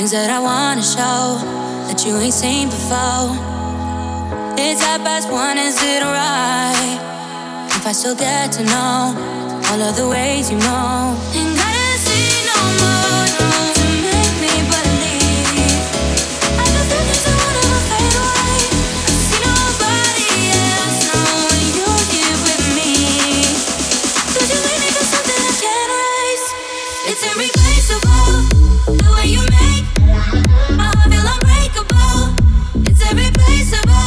things that I wanna show that you ain't seen before. It's 1:30, is it alright if I still get to know all of the ways you know? Ain't gotta see no more, no, to make me believe I got the things I wanna fade away. I see nobody else, no, when you're here with me. Did you leave me for something I can't erase? It's irreplaceable, the way you make my heart feel unbreakable. It's irreplaceable.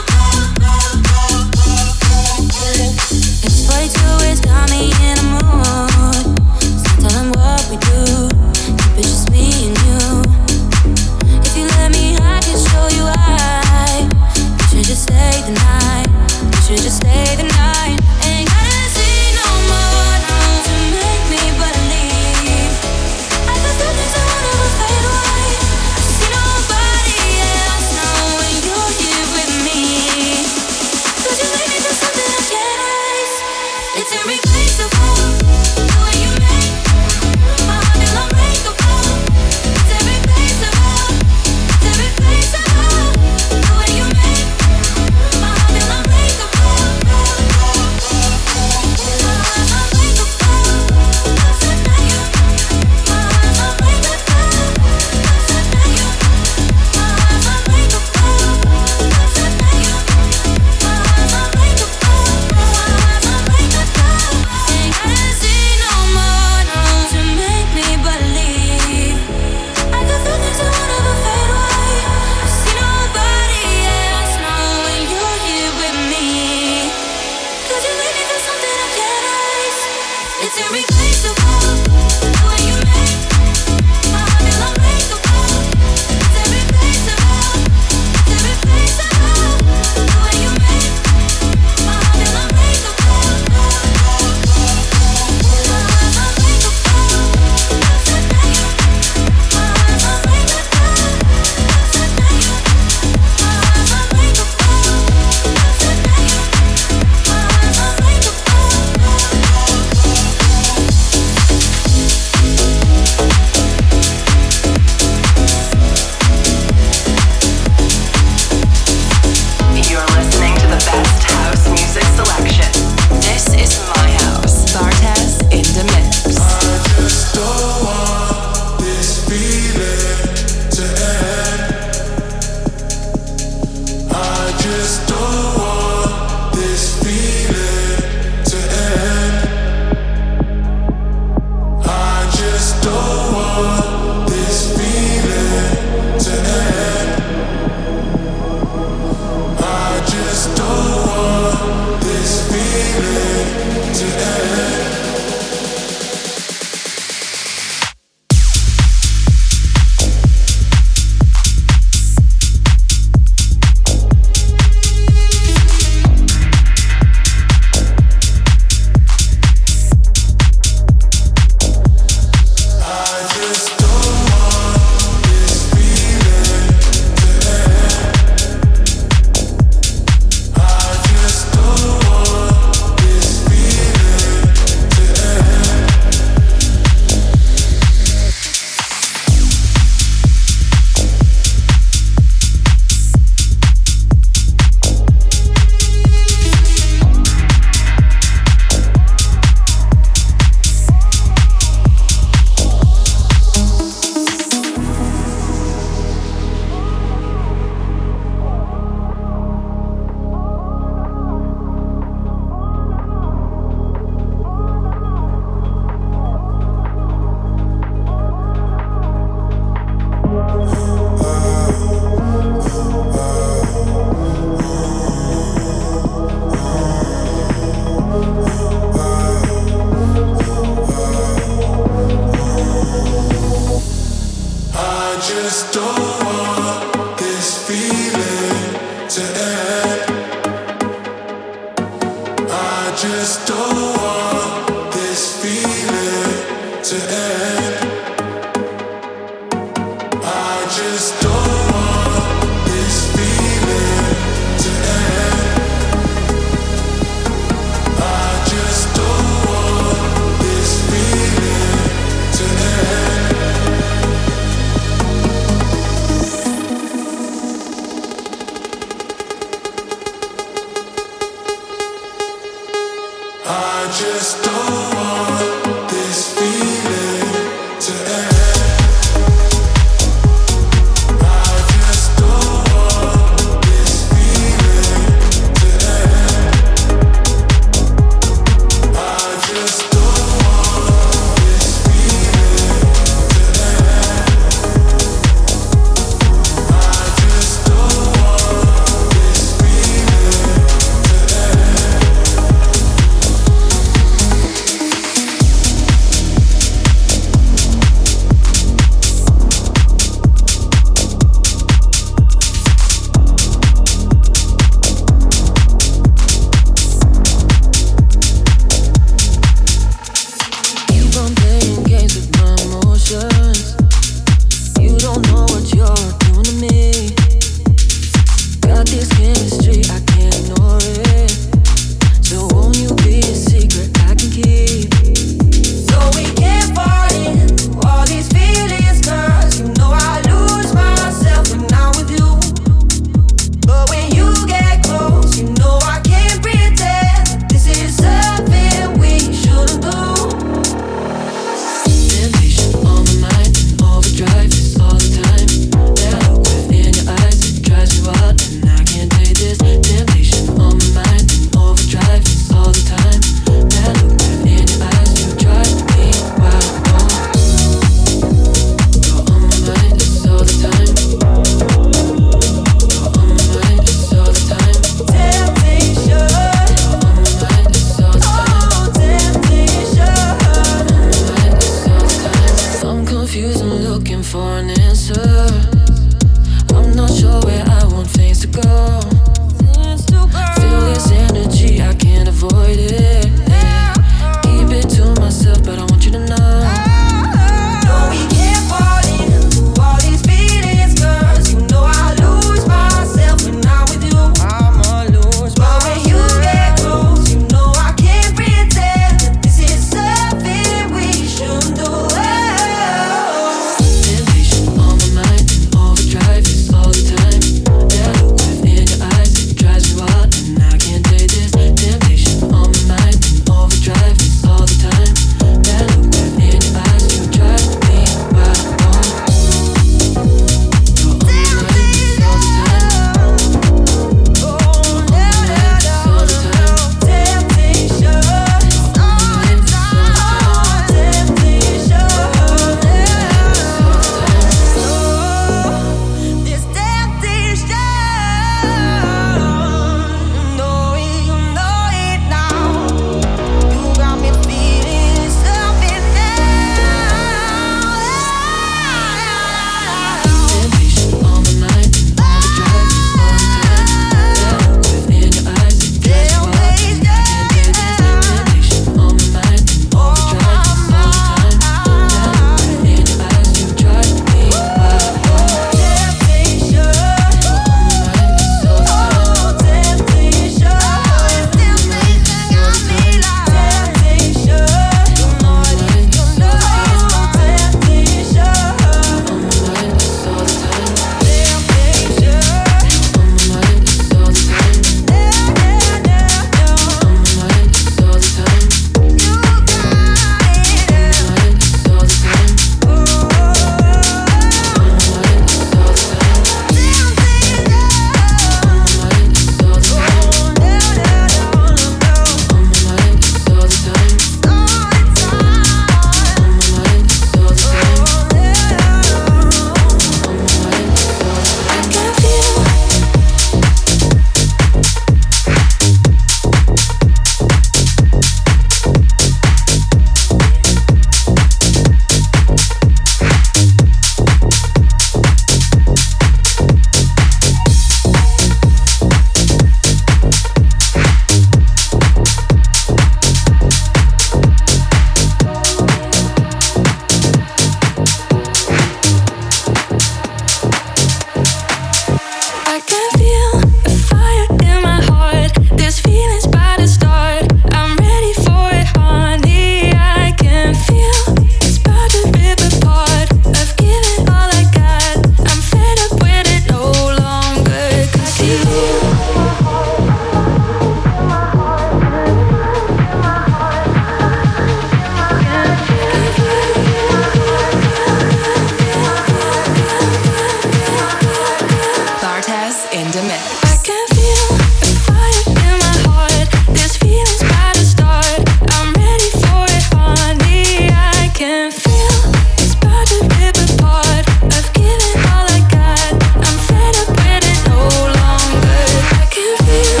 the mix. I can feel the fire in my heart. This feeling's about to start. I'm ready for it, honey. I can feel it's about to rip apart. I've given all I got. I'm fed up with it no longer. I can feel.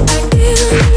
I feel. I feel.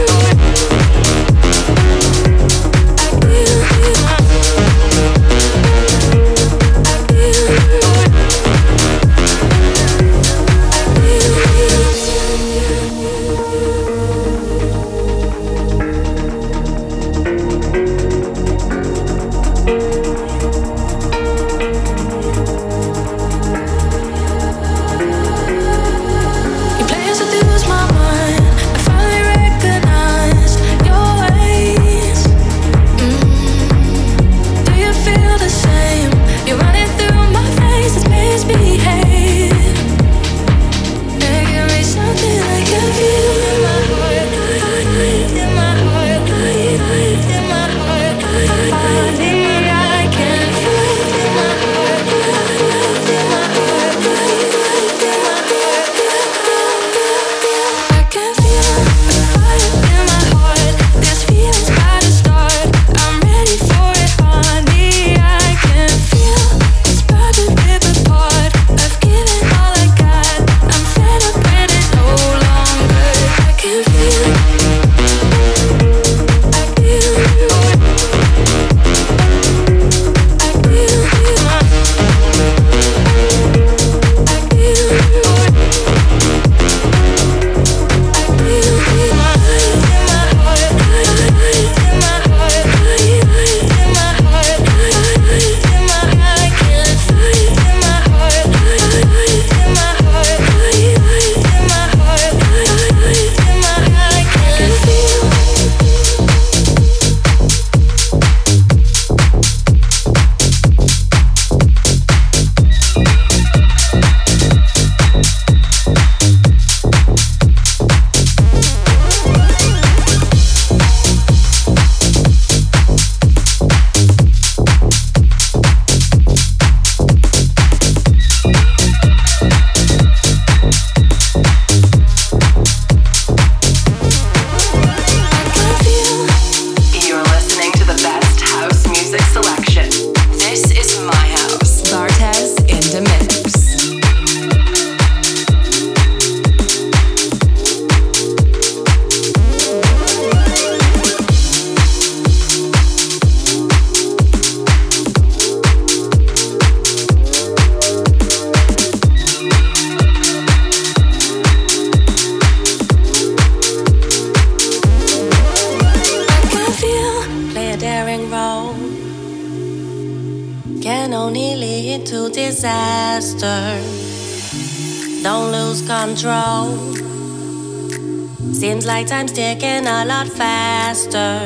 Time's ticking a lot faster.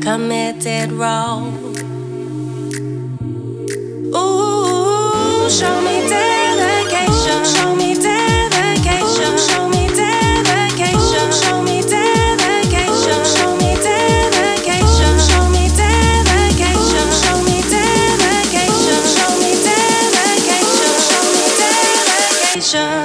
Committed wrong. Ooh, show me dedication. Show me dedication. Show me dedication. Show me dedication. Show me dedication. Show me dedication. Show me dedication. Show me dedication. Show me dedication.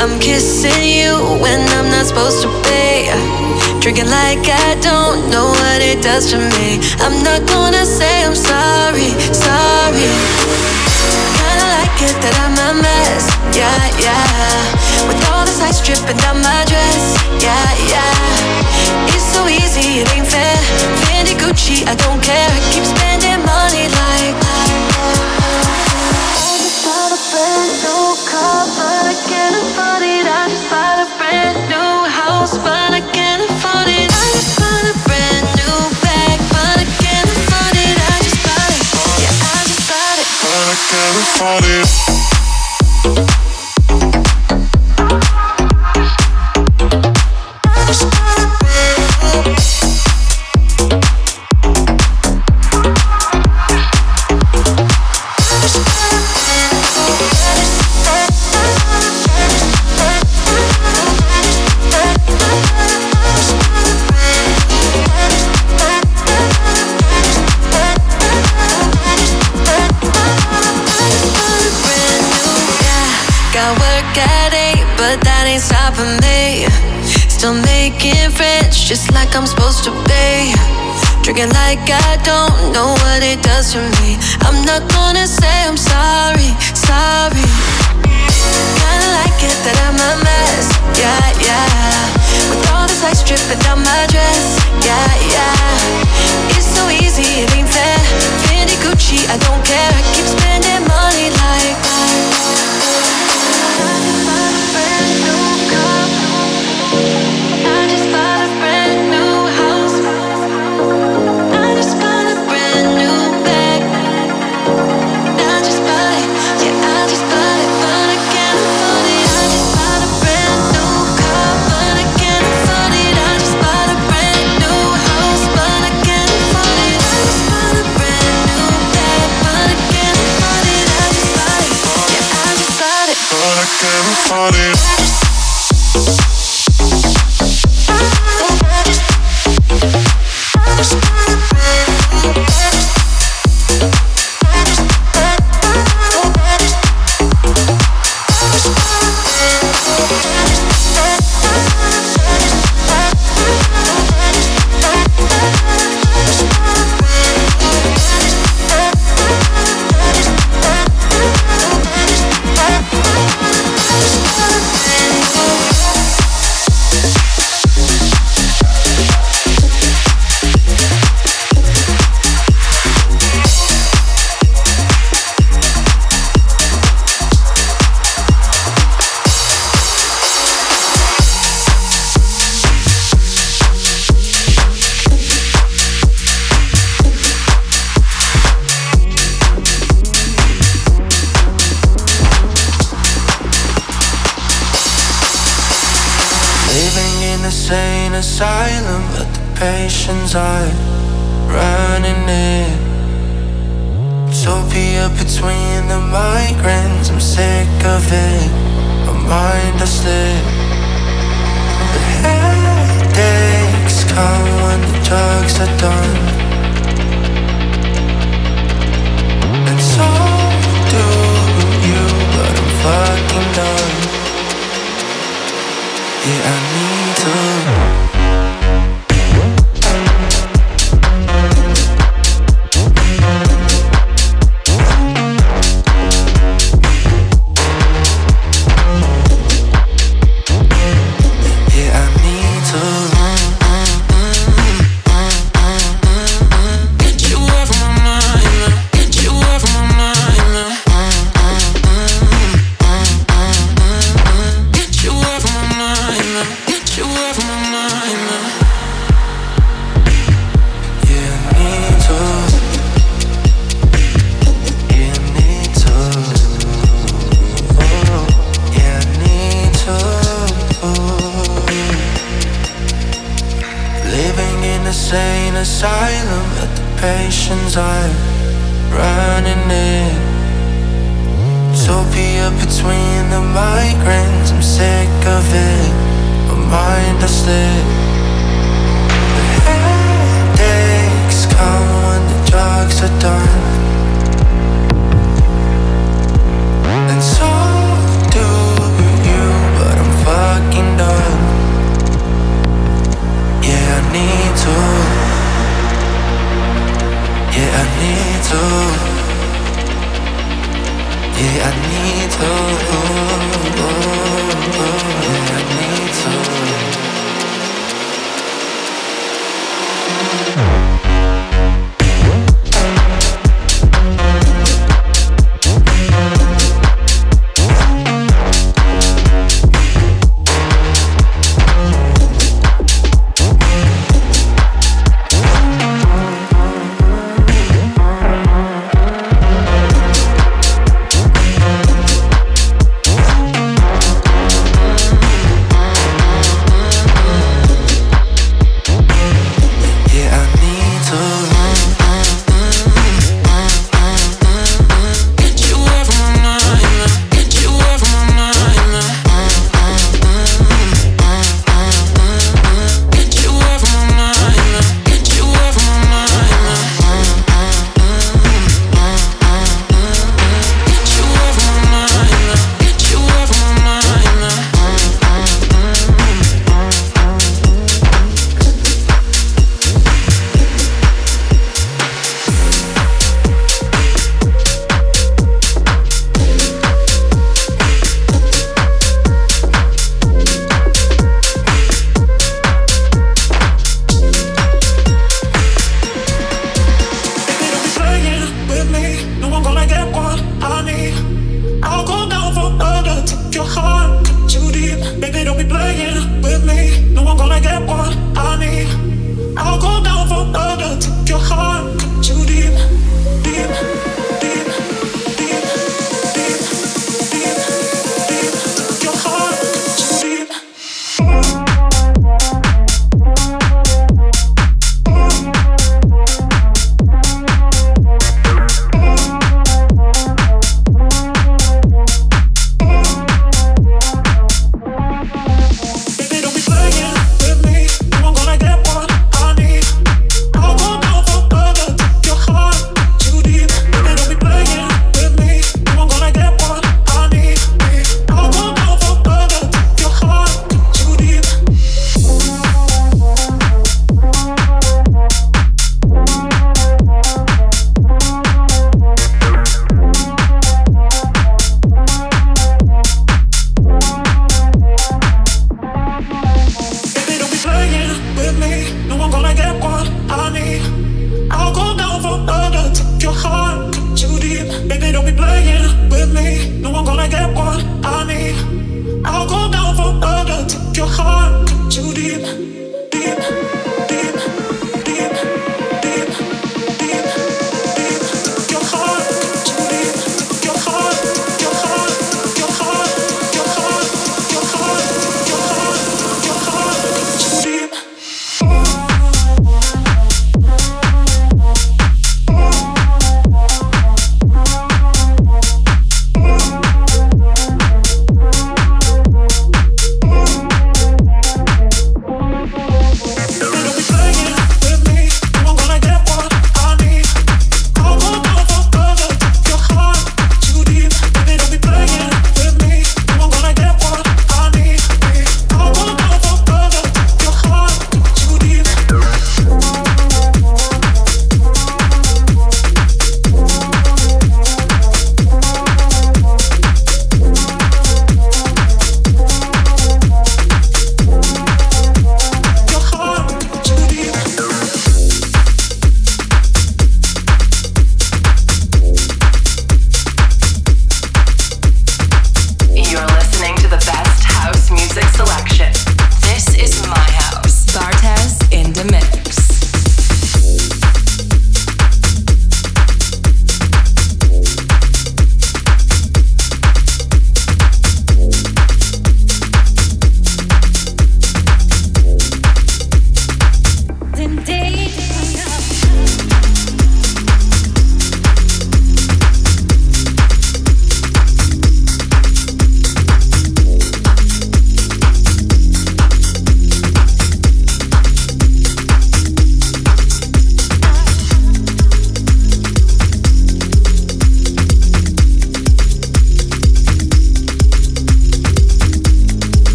I'm kissing you when I'm not supposed to be. Drinking like I don't know what it does to me. I'm not gonna say I'm sorry, sorry. Kinda like it that I'm a mess, yeah, yeah. With all this ice dripping down my dress, yeah, yeah. It's so easy, it ain't fair. Fendi, Gucci, I don't care. I keep spending money like I just bought a brand new car, but I can't afford it. I just bought a brand new house, but I can't afford it. I just bought a brand new bag, but I can't afford it. I just bought it, yeah, I just bought it, but I can't afford it. Just like I'm supposed to be. Drinking like I don't know what it does to me. I'm not gonna say I'm sorry, sorry. Kinda like it that I'm a mess, yeah, yeah. With all this ice dripping down my dress, yeah, yeah. It's so easy, it ain't fair. Fendi, Gucci, I don't care. I keep spending money like done. And so do you. too deep. Baby, don't be playing with me. No, I'm gonna get what I need. I'll go down for murder. Took your heart too deep, deep.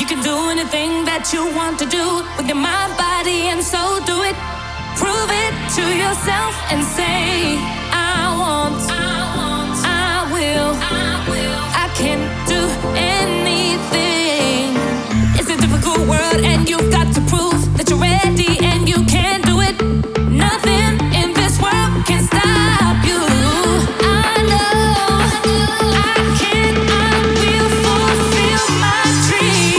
You can do anything that you want to do with your mind, body, and soul. Do it, prove it to yourself, and say, I want, I will, I can do anything. It's a difficult world, and you've got to prove that you're ready and you can do it. Nothing in this world can stop you. I know I can, I will fulfill my dreams.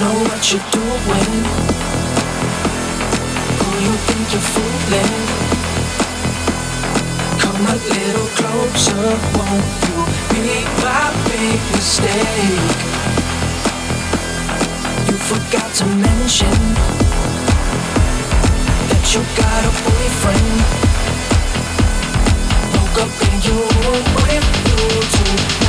know what you're doing. Who you think you're fooling? Come a little closer, won't you be my big mistake? You forgot to mention that you got a boyfriend. Woke up and you were with you too.